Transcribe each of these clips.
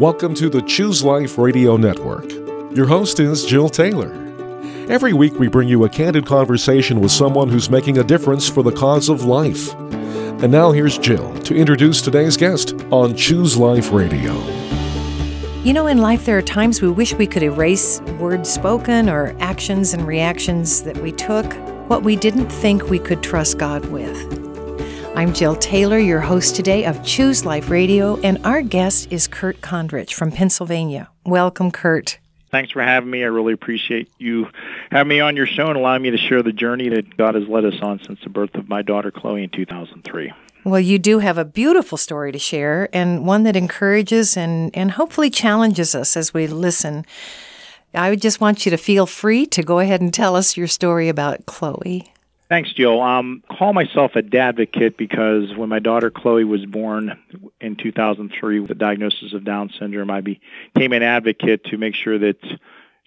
Welcome to the Choose Life Radio Network. Your host is Jill Taylor. Every week we bring you a candid conversation with someone who's making a difference for the cause of life. And now here's Jill to introduce today's guest on Choose Life Radio. You know, in life there are times we wish we could erase words spoken or actions and reactions that we took, what we didn't think we could trust God with. I'm Jill Taylor, your host today of Choose Life Radio, and our guest is Kurt Kondrich from Pennsylvania. Welcome, Kurt. Thanks for having me. I really appreciate you having me on your show and allowing me to share the journey that God has led us on since the birth of my daughter, Chloe, in 2003. Well, you do have a beautiful story to share, and one that encourages and hopefully challenges us as we listen. I would just want you to feel free to go ahead and tell us your story about Chloe. Thanks, Jill. Call myself a dadvocate because when my daughter Chloe was born in 2003 with a diagnosis of Down syndrome, I became an advocate to make sure that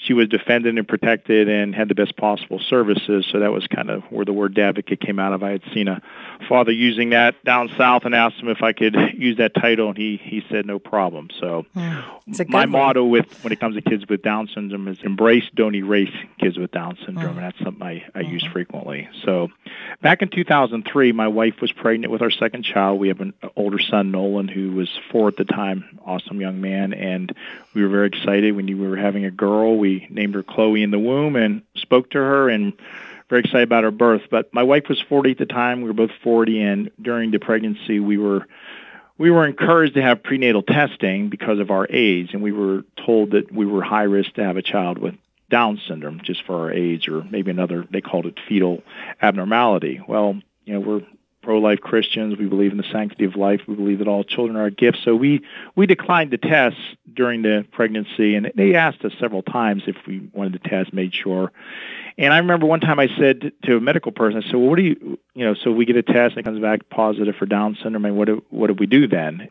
she was defended and protected and had the best possible services. So that was kind of where the word dadvocate came out of. I had seen a father using that down south and asked him if I could use that title, and he said no problem. So my motto when it comes to kids with Down syndrome is embrace, don't erase kids with Down syndrome, and that's something I use frequently. So back in 2003, my wife was pregnant with our second child. We have an older son, Nolan, who was 4 at the time, awesome young man, and we were very excited. We knew we were having a girl. We named her Chloe in the womb and spoke to her and very excited about her birth. But my wife was 40 at the time. We were both 40, and during the pregnancy, we were encouraged to have prenatal testing because of our age, and we were told that we were high risk to have a child with Down syndrome just for our age, or maybe another, they called it fetal abnormality. Well, you know, we're pro-life Christians. We believe in the sanctity of life. We believe that all children are a gift. So we declined the test during the pregnancy, and they asked us several times if we wanted the test, made sure. And I remember one time I said to a medical person, I said, well, what do you know, so we get a test and it comes back positive for Down syndrome, and what do we do then?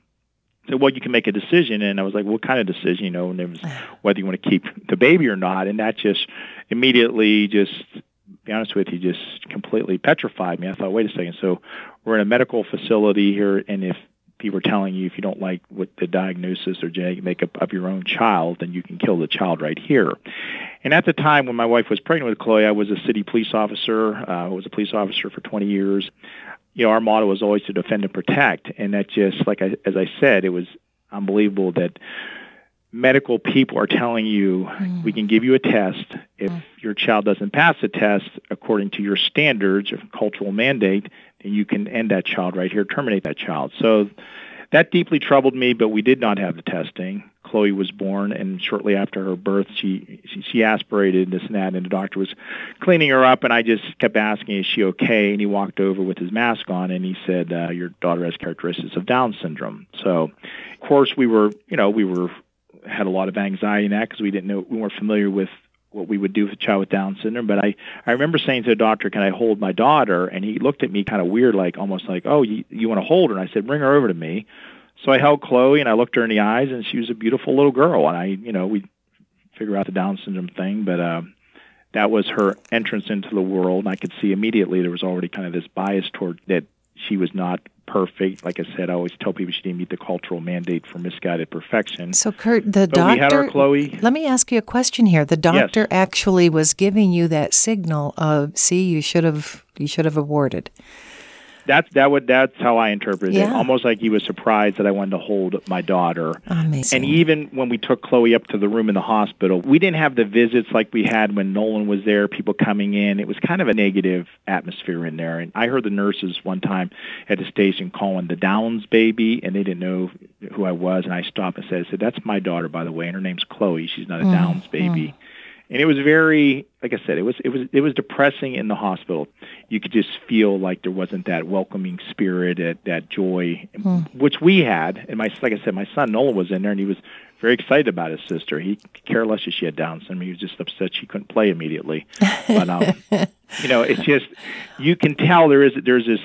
So, well, you can make a decision. And I was like, what kind of decision, you know, and it was whether you want to keep the baby or not. And that just immediately be honest with you, just completely petrified me. I thought, wait a second, so we're in a medical facility here, and if people are telling you if you don't like what the diagnosis or genetic makeup of your own child, then you can kill the child right here. And at the time when my wife was pregnant with Chloe, I was a city police officer. I was a police officer for 20 years. You know, our motto was always to defend and protect, and that just, as I said, it was unbelievable that medical people are telling you, we can give you a test. If your child doesn't pass the test according to your standards or cultural mandate, then you can end that child right here, terminate that child. So that deeply troubled me, but we did not have the testing. Chloe was born, and shortly after her birth, she aspirated this and that, and the doctor was cleaning her up, and I just kept asking, is she okay? And he walked over with his mask on, and he said, your daughter has characteristics of Down syndrome. So, of course, we had a lot of anxiety in that because we weren't familiar with what we would do with a child with Down syndrome. But I remember saying to the doctor, can I hold my daughter? And he looked at me kind of weird, like almost like, oh, you want to hold her? And I said, bring her over to me. So I held Chloe and I looked her in the eyes, and she was a beautiful little girl. And we figure out the Down syndrome thing, but that was her entrance into the world. And I could see immediately there was already kind of this bias toward that she was not perfect. Like I said, I always tell people she didn't meet the cultural mandate for misguided perfection. So, Kurt, but we had our Chloe. Let me ask you a question here. The doctor actually was giving you that signal of, see, you should have aborted. That's how I interpreted it. Almost like he was surprised that I wanted to hold my daughter. Amazing. And even when we took Chloe up to the room in the hospital, we didn't have the visits like we had when Nolan was there, people coming in. It was kind of a negative atmosphere in there. And I heard the nurses one time at the station calling the Downs baby, and they didn't know who I was. And I stopped and said, that's my daughter, by the way, and her name's Chloe. She's not a Downs baby. And it was very, like I said, it was depressing in the hospital. You could just feel like there wasn't that welcoming spirit, that joy, which we had. And my son Nolan was in there, and he was very excited about his sister. He could care less if she had Down syndrome. He was just upset she couldn't play immediately. But you know, it's just, you can tell there's this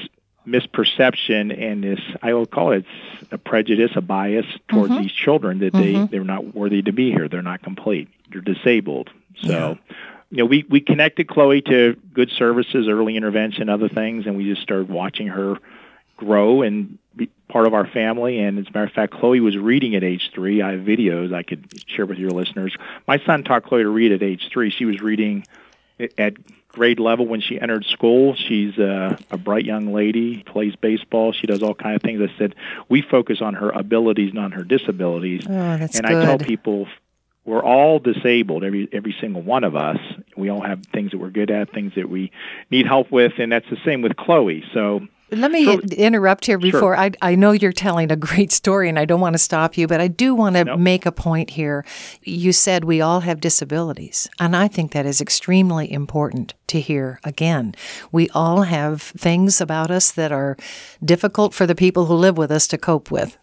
misperception and this, I will call it a prejudice, a bias towards these children that they're not worthy to be here. They're not complete. They're disabled. So, you know, we connected Chloe to good services, early intervention, other things, and we just started watching her grow and be part of our family. And as a matter of fact, Chloe was reading at age 3. I have videos I could share with your listeners. My son taught Chloe to read at age 3. She was reading at grade level when she entered school. She's a bright young lady, plays baseball. She does all kinds of things. I said, we focus on her abilities, not her disabilities. Oh, that's good. And I tell people, we're all disabled, every single one of us. We all have things that we're good at, things that we need help with, and that's the same with Chloe. So let me interrupt here before. Sure. I know you're telling a great story, and I don't want to stop you, but I do want to make a point here. You said we all have disabilities, and I think that is extremely important to hear again. We all have things about us that are difficult for the people who live with us to cope with.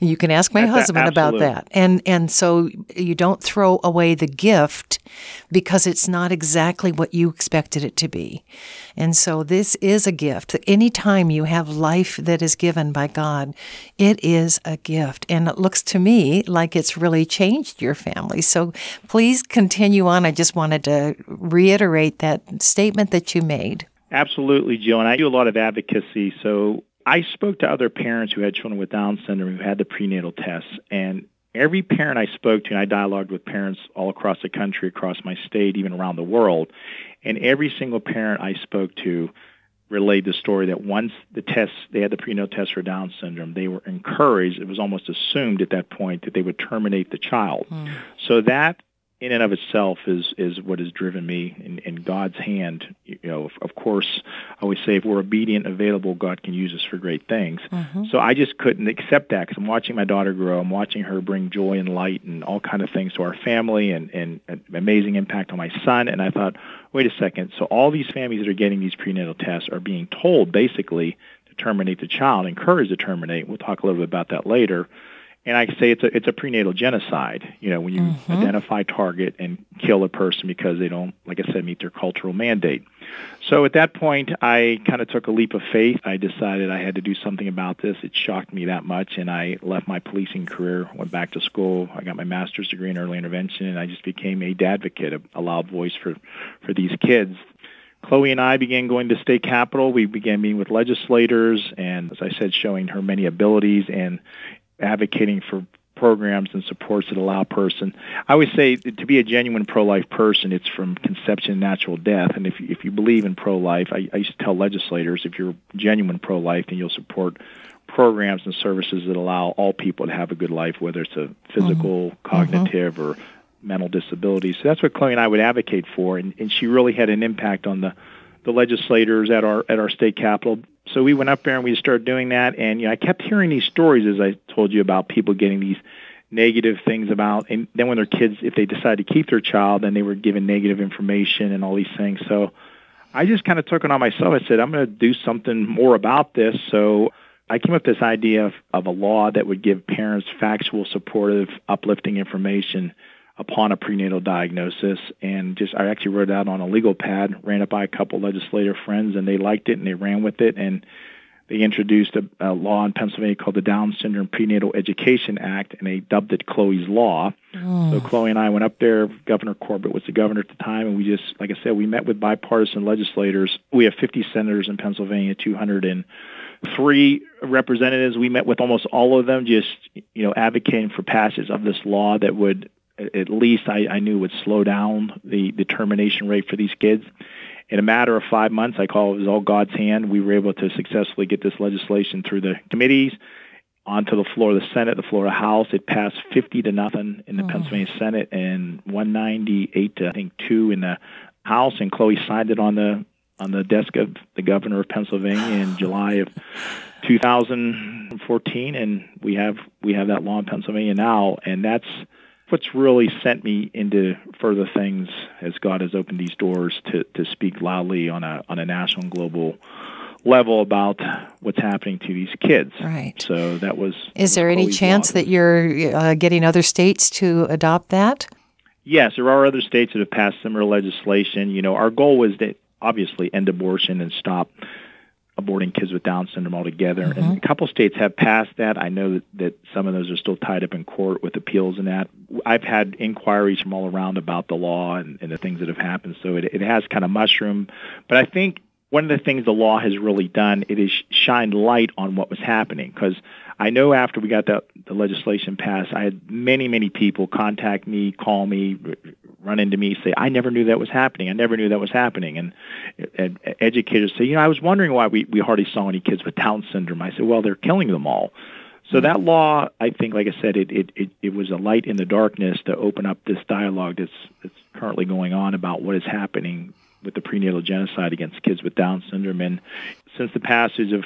You can ask my husband about that. And so you don't throw away the gift because it's not exactly what you expected it to be. And so this is a gift. Any time you have life that is given by God, it is a gift. And it looks to me like it's really changed your family. So please continue on. I just wanted to reiterate that statement that you made. Absolutely, Jill. And I do a lot of advocacy. So I spoke to other parents who had children with Down syndrome who had the prenatal tests. And every parent I spoke to, and I dialogued with parents all across the country, across my state, even around the world, and every single parent I spoke to relayed the story that once they had the prenatal test for Down syndrome, they were encouraged, it was almost assumed at that point, that they would terminate the child. Mm. So that in and of itself is what has driven me in God's hand. You know, of course, I always say if we're obedient, available, God can use us for great things. Mm-hmm. So I just couldn't accept that because I'm watching my daughter grow. I'm watching her bring joy and light and all kind of things to our family and an amazing impact on my son. And I thought, wait a second. So all these families that are getting these prenatal tests are being told basically to terminate the child, encouraged to terminate. We'll talk a little bit about that later. And I say it's a prenatal genocide, you know, when you mm-hmm. identify, target, and kill a person because they don't, like I said, meet their cultural mandate. So at that point, I kind of took a leap of faith. I decided I had to do something about this. It shocked me that much, and I left my policing career, went back to school. I got my master's degree in early intervention, and I just became a dadvocate, a loud voice for these kids. Chloe and I began going to state capitol. We began meeting with legislators and, as I said, showing her many abilities and advocating for programs and supports that allow person. I always say to be a genuine pro-life person, it's from conception to natural death. And if you believe in pro-life, I used to tell legislators, if you're genuine pro-life, then you'll support programs and services that allow all people to have a good life, whether it's a physical, mm-hmm. cognitive, mm-hmm. or mental disability. So that's what Chloe and I would advocate for. And she really had an impact on the legislators at our state capitol. So we went up there and we started doing that, and I kept hearing these stories, as I told you, about people getting these negative things about, and then when their kids, if they decide to keep their child, then they were given negative information and all these things. So I just kind of took it on myself. I said, I'm going to do something more about this. So I came up with this idea of a law that would give parents factual, supportive, uplifting information upon a prenatal diagnosis, and I actually wrote it out on a legal pad, ran it by a couple legislative friends, and they liked it, and they ran with it, and they introduced a law in Pennsylvania called the Down Syndrome Prenatal Education Act, and they dubbed it Chloe's Law. Oh. So Chloe and I went up there. Governor Corbett was the governor at the time, and we just, like I said, we met with bipartisan legislators. We have 50 senators in Pennsylvania, 203 representatives. We met with almost all of them, just advocating for passage of this law that would, at least I knew, would slow down the termination rate for these kids. In a matter of 5 months, it was all God's hand. We were able to successfully get this legislation through the committees, onto the floor of the Senate, the floor of the House. It passed 50-0 in the Pennsylvania Senate and 198-2 in the House, and Chloe signed it on the desk of the governor of Pennsylvania in July of 2014, and we have that law in Pennsylvania now, and that's what's really sent me into further things as God has opened these doors to speak loudly on a national and global level about what's happening to these kids. Right. So that was. Is there any chance that you're getting other states to adopt that? Yes, there are other states that have passed similar legislation. Our goal was to obviously end abortion and stop aborting kids with Down syndrome altogether. Mm-hmm. And a couple states have passed that. I know that some of those are still tied up in court with appeals and that. I've had inquiries from all around about the law and the things that have happened. So it has kind of mushroomed. But I think one of the things the law has really done, it has shined light on what was happening. Because I know after we got the legislation passed, I had many people contact me, call me, run into me, say, I never knew that was happening. And educators say, I was wondering why we hardly saw any kids with Down syndrome. I said, well, they're killing them all. So that law, I think, like I said, it was a light in the darkness to open up this dialogue that's currently going on about what is happening with the prenatal genocide against kids with Down syndrome. And since the passage of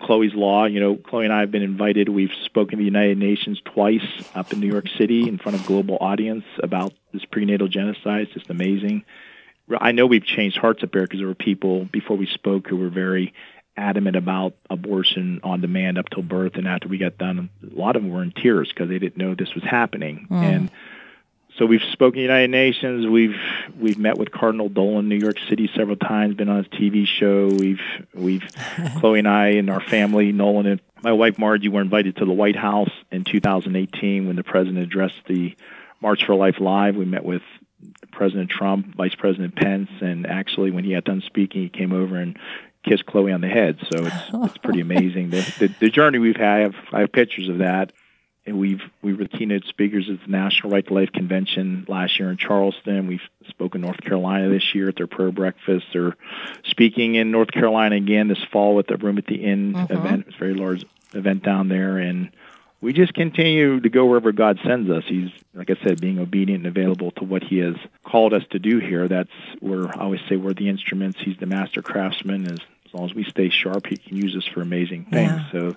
Chloe's Law, Chloe and I have been invited. We've spoken to the United Nations twice up in New York City in front of a global audience about this prenatal genocide. It's just amazing. I know we've changed hearts up there because there were people before we spoke who were very adamant about abortion on demand up till birth. And after we got done, a lot of them were in tears because they didn't know this was happening. Mm. And so we've spoken to the United Nations. We've met with Cardinal Dolan in New York City several times, been on his TV show. We've Chloe and I and our family, Nolan and my wife Margie, were invited to the White House in 2018 when the president addressed the March for Life Live. We met with President Trump, Vice President Pence, and actually when he got done speaking, he came over and kissed Chloe on the head. So it's pretty amazing. The journey we've had, I have pictures of that. And we were keynote speakers at the National Right to Life Convention last year in Charleston. We've spoken in North Carolina this year at their prayer breakfast. They're speaking in North Carolina again this fall at the Room at the Inn event. It's a very large event down there. And we just continue to go wherever God sends us. He's, like I said, being obedient and available to what he has called us to do here. That's where I always say we're the instruments. He's the master craftsman. As long as we stay sharp, he can use us for amazing things. Yeah. So.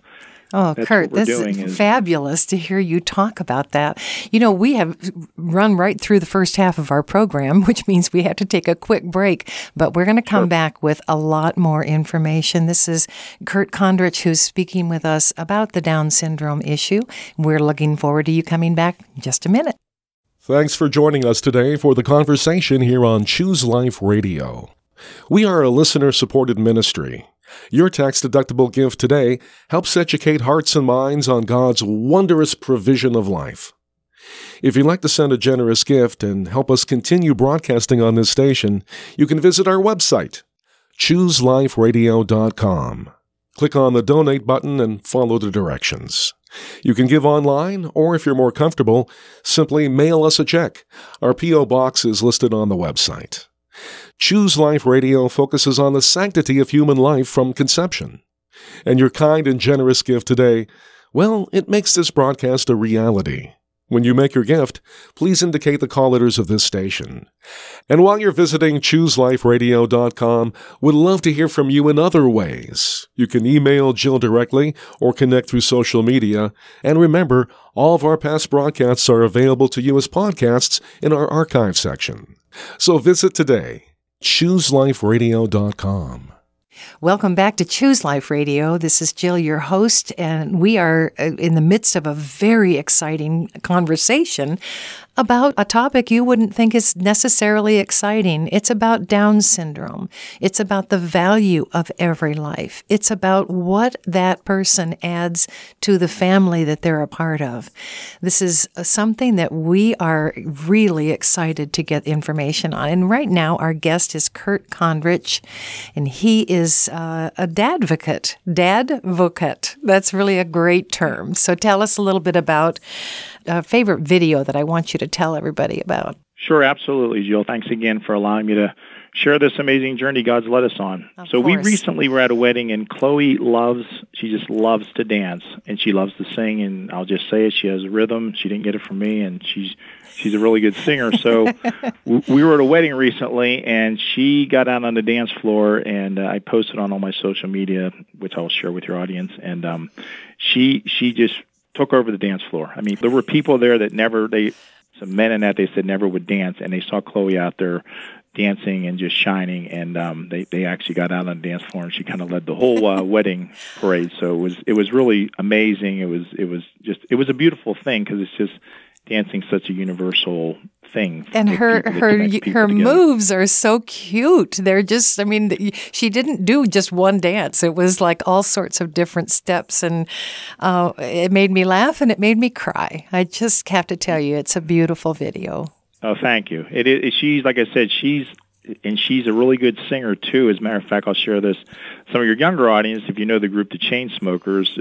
Oh, that's Kurt, this is fabulous to hear you talk about that. We have run right through the first half of our program, which means we have to take a quick break, but we're going to come back with a lot more information. This is Kurt Kondrich, who's speaking with us about the Down syndrome issue. We're looking forward to you coming back in just a minute. Thanks for joining us today for the conversation here on Choose Life Radio. We are a listener-supported ministry. Your tax-deductible gift today helps educate hearts and minds on God's wondrous provision of life. If you'd like to send a generous gift and help us continue broadcasting on this station, you can visit our website, ChooseLifeRadio.com. Click on the Donate button and follow the directions. You can give online, or if you're more comfortable, simply mail us a check. Our P.O. Box is listed on the website. Choose Life Radio focuses on the sanctity of human life from conception. And your kind and generous gift today, it makes this broadcast a reality. When you make your gift, please indicate the call letters of this station. And while you're visiting ChooseLifeRadio.com, we'd love to hear from you in other ways. You can email Jill directly or connect through social media. And remember, all of our past broadcasts are available to you as podcasts in our archive section. So visit today, ChooseLifeRadio.com. Welcome back to Choose Life Radio. This is Jill, your host, and we are in the midst of a very exciting conversation about a topic you wouldn't think is necessarily exciting. It's about Down syndrome. It's about the value of every life. It's about what that person adds to the family that they're a part of. This is something that we are really excited to get information on. And right now, our guest is Kurt Kondrich, and he is a dadvocate. Dadvocate. That's really a great term. So tell us a little bit about a favorite video that I want you to tell everybody about. Sure, absolutely, Jill. Thanks again for allowing me to share this amazing journey God's led us on. Of course. We recently were at a wedding, and Chloe just loves to dance, and she loves to sing, and I'll just say it, she has a rhythm. She didn't get it from me, and she's a really good singer. So we were at a wedding recently, and she got out on the dance floor, and I posted on all my social media, which I'll share with your audience, and she just took over the dance floor. I mean, there were people there that some men in that they said never would dance, and they saw Chloe out there dancing and just shining, and they actually got out on the dance floor, and she kind of led the whole wedding parade. So it was really amazing. It was a beautiful thing because it's just dancing such a universal thing. And her moves are so cute. They're just, she didn't do just one dance. It was like all sorts of different steps, and it made me laugh and it made me cry. I just have to tell you, it's a beautiful video. Oh, thank you. She's, like I said, she's and she's a really good singer, too. As a matter of fact, I'll share this. Some of your younger audience, if you know the group The Chainsmokers,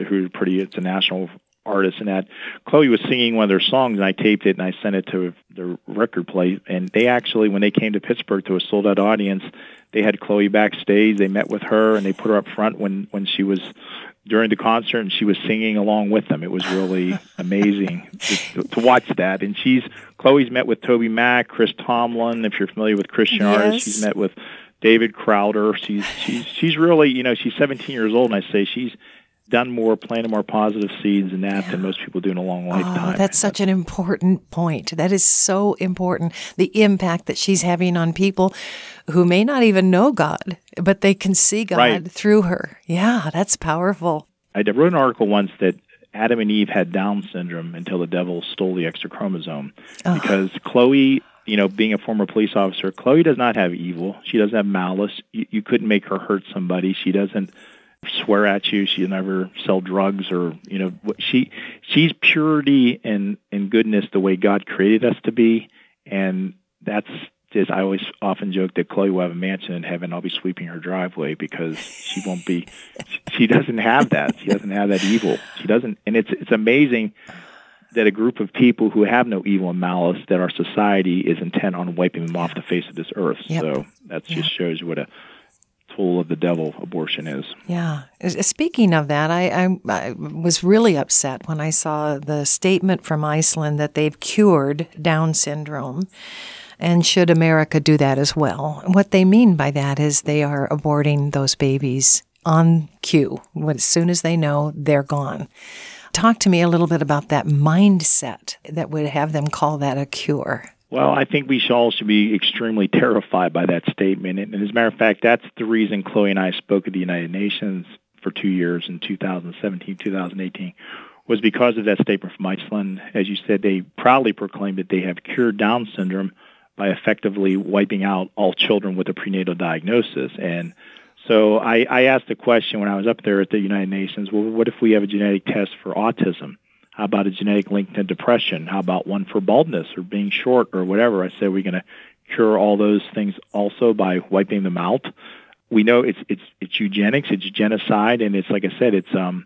it's a national artist, and that Chloe was singing one of their songs, and I taped it, and I sent it to the record play, and they actually, when they came to Pittsburgh to a sold-out audience, they had Chloe backstage, they met with her, and they put her up front when she was during the concert, and she was singing along with them. It was really amazing to watch that. And Chloe's met with Toby Mac, Chris Tomlin, if you're familiar with Christian artists. She's met with David Crowder. She's really, she's 17 years old, and I say she's done more, planted more positive seeds in that than most people do in a long lifetime. That's such an important point. That is so important, the impact that she's having on people who may not even know God, but they can see God through her. Yeah, that's powerful. I wrote an article once that Adam and Eve had Down syndrome until the devil stole the extra chromosome. Oh. Because Chloe, being a former police officer, Chloe does not have evil. She doesn't have malice. You couldn't make her hurt somebody. She doesn't swear at you. She never sell drugs or, she's purity and goodness the way God created us to be. And that's just, I always often joke that Chloe will have a mansion in heaven. I'll be sweeping her driveway because she won't be, she doesn't have that. She doesn't have that evil. She doesn't. And it's amazing that a group of people who have no evil and malice, that our society is intent on wiping them off the face of this earth. Yep. So that just shows what a tool of the devil abortion is. Yeah. Speaking of that, I was really upset when I saw the statement from Iceland that they've cured Down syndrome. And should America do that as well? What they mean by that is they are aborting those babies on cue. As soon as they know, they're gone. Talk to me a little bit about that mindset that would have them call that a cure. Well, I think we all should be extremely terrified by that statement. And as a matter of fact, that's the reason Chloe and I spoke at the United Nations for 2 years in 2017, 2018, was because of that statement from Iceland. As you said, they proudly proclaimed that they have cured Down syndrome by effectively wiping out all children with a prenatal diagnosis. And so I asked the question when I was up there at the United Nations, well, what if we have a genetic test for autism? How about a genetic link to depression? How about one for baldness or being short or whatever? I said, we're going to cure all those things also by wiping them out. We know it's eugenics, it's genocide, and it's like I said, it's and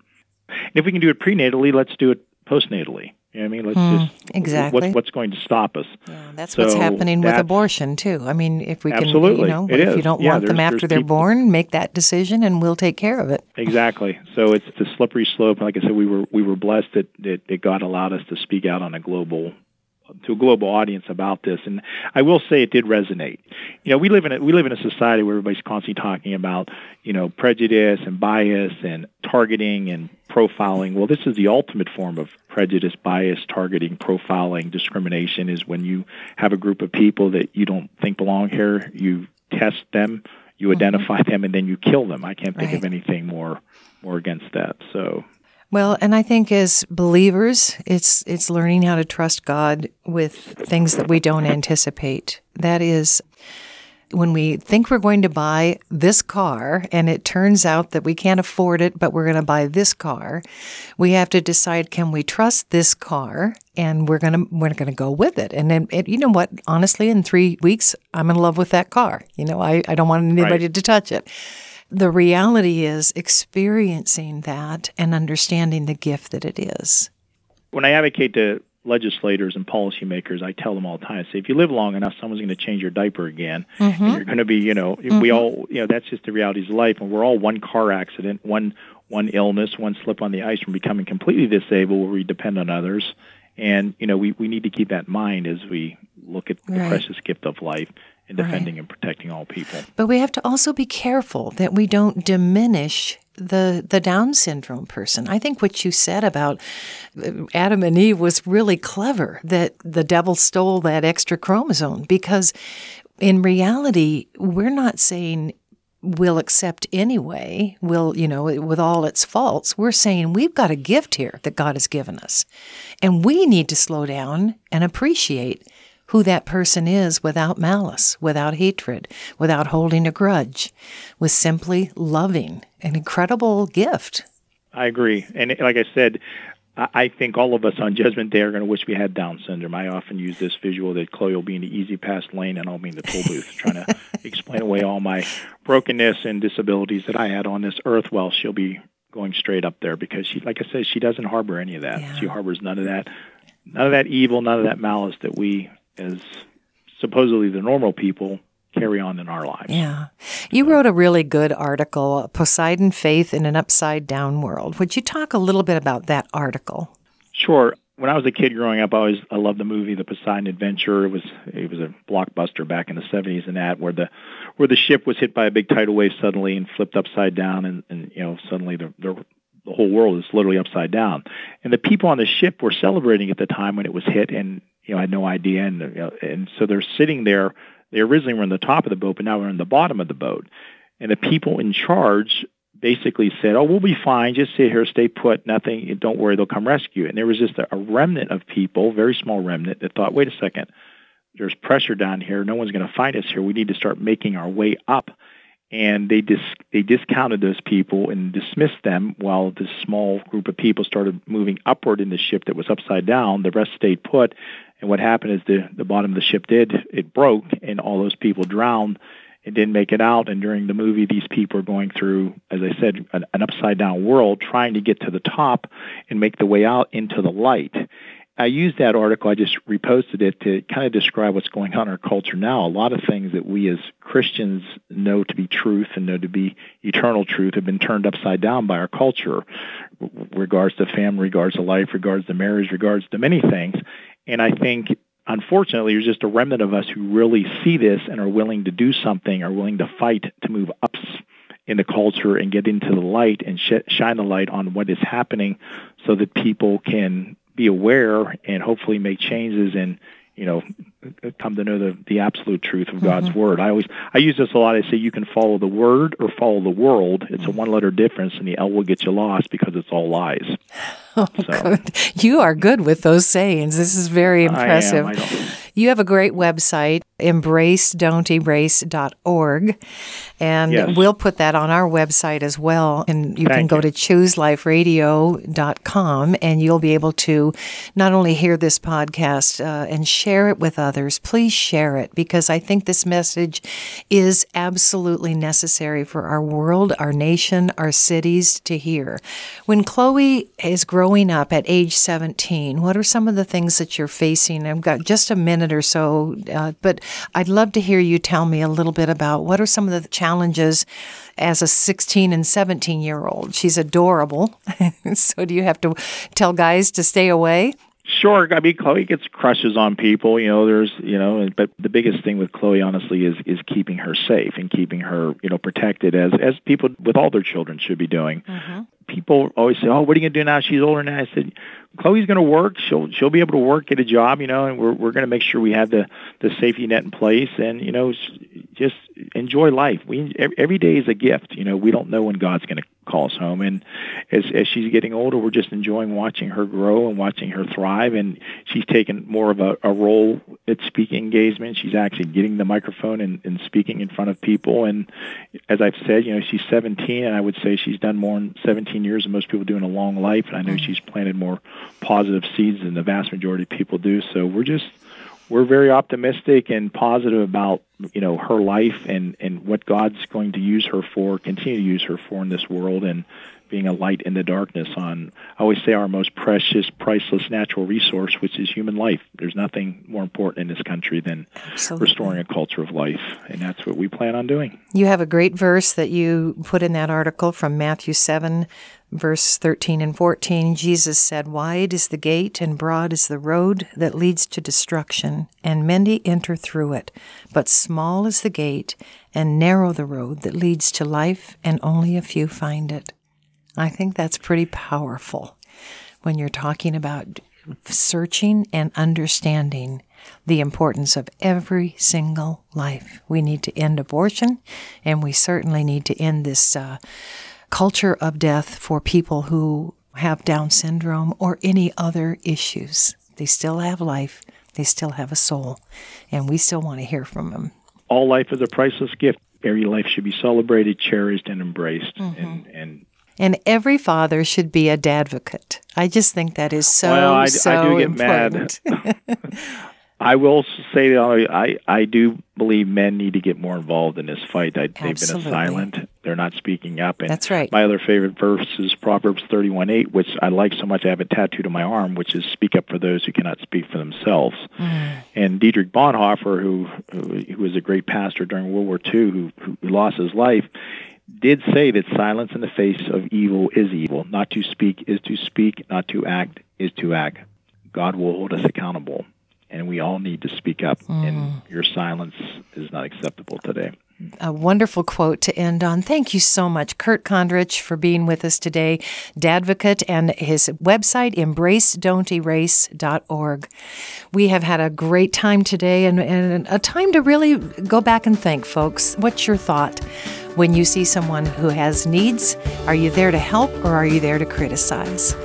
if we can do it prenatally, let's do it postnatally. You know what I mean? Let's just exactly what's going to stop us. Yeah, that's so what's happening with abortion too. I mean, if we can, if you don't want them after they're born, make that decision, and we'll take care of it. Exactly. So it's the slippery slope. Like I said, we were blessed that God allowed us to speak out on to a global audience about this. And I will say it did resonate. We live in a society where everybody's constantly talking about, prejudice and bias and targeting and profiling. Well, this is the ultimate form of prejudice, bias, targeting, profiling, discrimination is when you have a group of people that you don't think belong here, you test them, you identify them, and then you kill them. I can't think of anything more against that. So well, and I think as believers, it's learning how to trust God with things that we don't anticipate. That is, when we think we're going to buy this car and it turns out that we can't afford it, but we're going to buy this car, we have to decide, can we trust this car? And we're going to go with it. And then, you know what? Honestly, in 3 weeks, I'm in love with that car. I don't want anybody to touch it. The reality is experiencing that and understanding the gift that it is. When I advocate to legislators and policymakers, I tell them all the time, I say, if you live long enough, someone's going to change your diaper again. Mm-hmm. And you're going to be, we all, that's just the realities of life. And we're all one car accident, one illness, one slip on the ice from becoming completely disabled where we depend on others. And, we need to keep that in mind as we look at the precious gift of life. And defending and protecting all people. But we have to also be careful that we don't diminish the Down syndrome person. I think what you said about Adam and Eve was really clever, that the devil stole that extra chromosome, because in reality, we're not saying we'll accept anyway, with all its faults. We're saying we've got a gift here that God has given us, and we need to slow down and appreciate who that person is without malice, without hatred, without holding a grudge, with simply loving. An incredible gift. I agree. And like I said, I think all of us on Judgment Day are going to wish we had Down syndrome. I often use this visual that Chloe will be in the easy pass lane and I'll be in the toll booth trying to explain away all my brokenness and disabilities that I had on this earth while she'll be going straight up there, because she, like I said, she doesn't harbor any of that. Yeah. She harbors none of that, none of that evil, none of that malice that we as supposedly the normal people carry on in our lives. Yeah. You wrote a really good article, Poseidon Faith in an Upside Down World. Would you talk a little bit about that article? Sure. When I was a kid growing up, I loved the movie The Poseidon Adventure. It was a blockbuster back in the 70s, and that where the ship was hit by a big tidal wave suddenly and flipped upside down, and you know, suddenly the whole world is literally upside down. And the people on the ship were celebrating at the time when it was hit, and you know, had no idea, and so they're sitting there. They originally were on the top of the boat, but now we're on the bottom of the boat. And the people in charge basically said, "Oh, we'll be fine. Just sit here, stay put, nothing. Don't worry, they'll come rescue." And there was just a remnant of people, very small remnant, that thought, "Wait a second, there's pressure down here. No one's going to find us here. We need to start making our way up." And they discounted those people and dismissed them, while this small group of people started moving upward in the ship that was upside down. The rest stayed put. And what happened is the bottom of the ship it broke, and all those people drowned and didn't make it out. And during the movie, these people are going through, as I said, an upside-down world, trying to get to the top and make the way out into the light. I used that article, I just reposted it, to kind of describe what's going on in our culture now. A lot of things that we as Christians know to be truth and know to be eternal truth have been turned upside down by our culture, regards to family, regards to life, regards to marriage, regards to many things. And I think, unfortunately, there's just a remnant of us who really see this and are willing to do something, are willing to fight to move up in the culture and get into the light and shine the light on what is happening, so that people can be aware and hopefully make changes and, you know, come to know the absolute truth of God's Word. I use this a lot. I say you can follow the Word or follow the world. It's a one-letter difference, and the L will get you lost, because it's all lies. Oh, so. Good. You are good with those sayings. This is very impressive. You have a great website, EmbraceDontErase.org, and yes, we'll put that on our website as well. And you can go to ChooseLifeRadio.com, and you'll be able to not only hear this podcast and share it with others. Please share it, because I think this message is absolutely necessary for our world, our nation, our cities to hear. When Chloe is growing up at age 17, what are some of the things that you're facing? I've got just a minute or so, but I'd love to hear you tell me a little bit about what are some of the challenges as a 16 and 17-year-old. She's adorable. So do you have to tell guys to stay away? Sure. I mean, Chloe gets crushes on people, you know, but the biggest thing with Chloe, honestly, is keeping her safe and keeping her, you know, protected, as people with all their children should be doing. Mm-hmm. People always say, "Oh, what are you going to do now? She's older now." I said, "Chloe's going to work. She'll be able to work, get a job, you know, and we're going to make sure we have the safety net in place, and, you know, just enjoy life. Every day is a gift. You know, we don't know when God's going to call us home." And as she's getting older, we're just enjoying watching her grow and watching her thrive. And she's taken more of a role at speaking engagement. She's actually getting the microphone and speaking in front of people. And as I've said, you know, she's 17, and I would say she's done more than 17 years than most people do in a long life. And I know she's planted more positive seeds than the vast majority of people do. So we're very optimistic and positive about, you know, her life and what God's going to use her for, continue to use her for in this world, and being a light in the darkness on, I always say, our most precious, priceless natural resource, which is human life. There's nothing more important in this country than restoring a culture of life, and that's what we plan on doing. You have a great verse that you put in that article from Matthew 7, Verse 13 and 14, Jesus said, "Wide is the gate and broad is the road that leads to destruction, and many enter through it. But small is the gate and narrow the road that leads to life, and only a few find it." I think that's pretty powerful when you're talking about searching and understanding the importance of every single life. We need to end abortion, and we certainly need to end this culture of death for people who have Down syndrome or any other issues. They still have life. They still have a soul. And we still want to hear from them. All life is a priceless gift. Every life should be celebrated, cherished, and embraced. Mm-hmm. And And every father should be a dadvocate. I just think that is so, I do get important. Mad. I will say I do believe men need to get more involved in this fight. They've been silent. They're not speaking up. And that's right. My other favorite verse is Proverbs 31:8, which I like so much I have it tattooed on my arm, which is speak up for those who cannot speak for themselves. Mm. And Dietrich Bonhoeffer, who was a great pastor during World War II, who lost his life, did say that silence in the face of evil is evil. Not to speak is to speak. Not to act is to act. God will hold us accountable. And we all need to speak up, and your silence is not acceptable today. A wonderful quote to end on. Thank you so much, Kurt Kondrich, for being with us today, Dadvocate, and his website, EmbraceDontErase.org. We have had a great time today and a time to really go back and think, folks. What's your thought when you see someone who has needs? Are you there to help or are you there to criticize?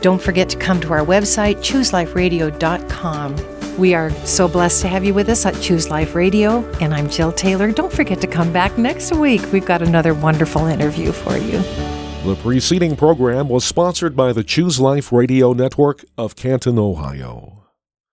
Don't forget to come to our website, ChooseLifeRadio.com. We are so blessed to have you with us at Choose Life Radio, and I'm Jill Taylor. Don't forget to come back next week. We've got another wonderful interview for you. The preceding program was sponsored by the Choose Life Radio Network of Canton, Ohio.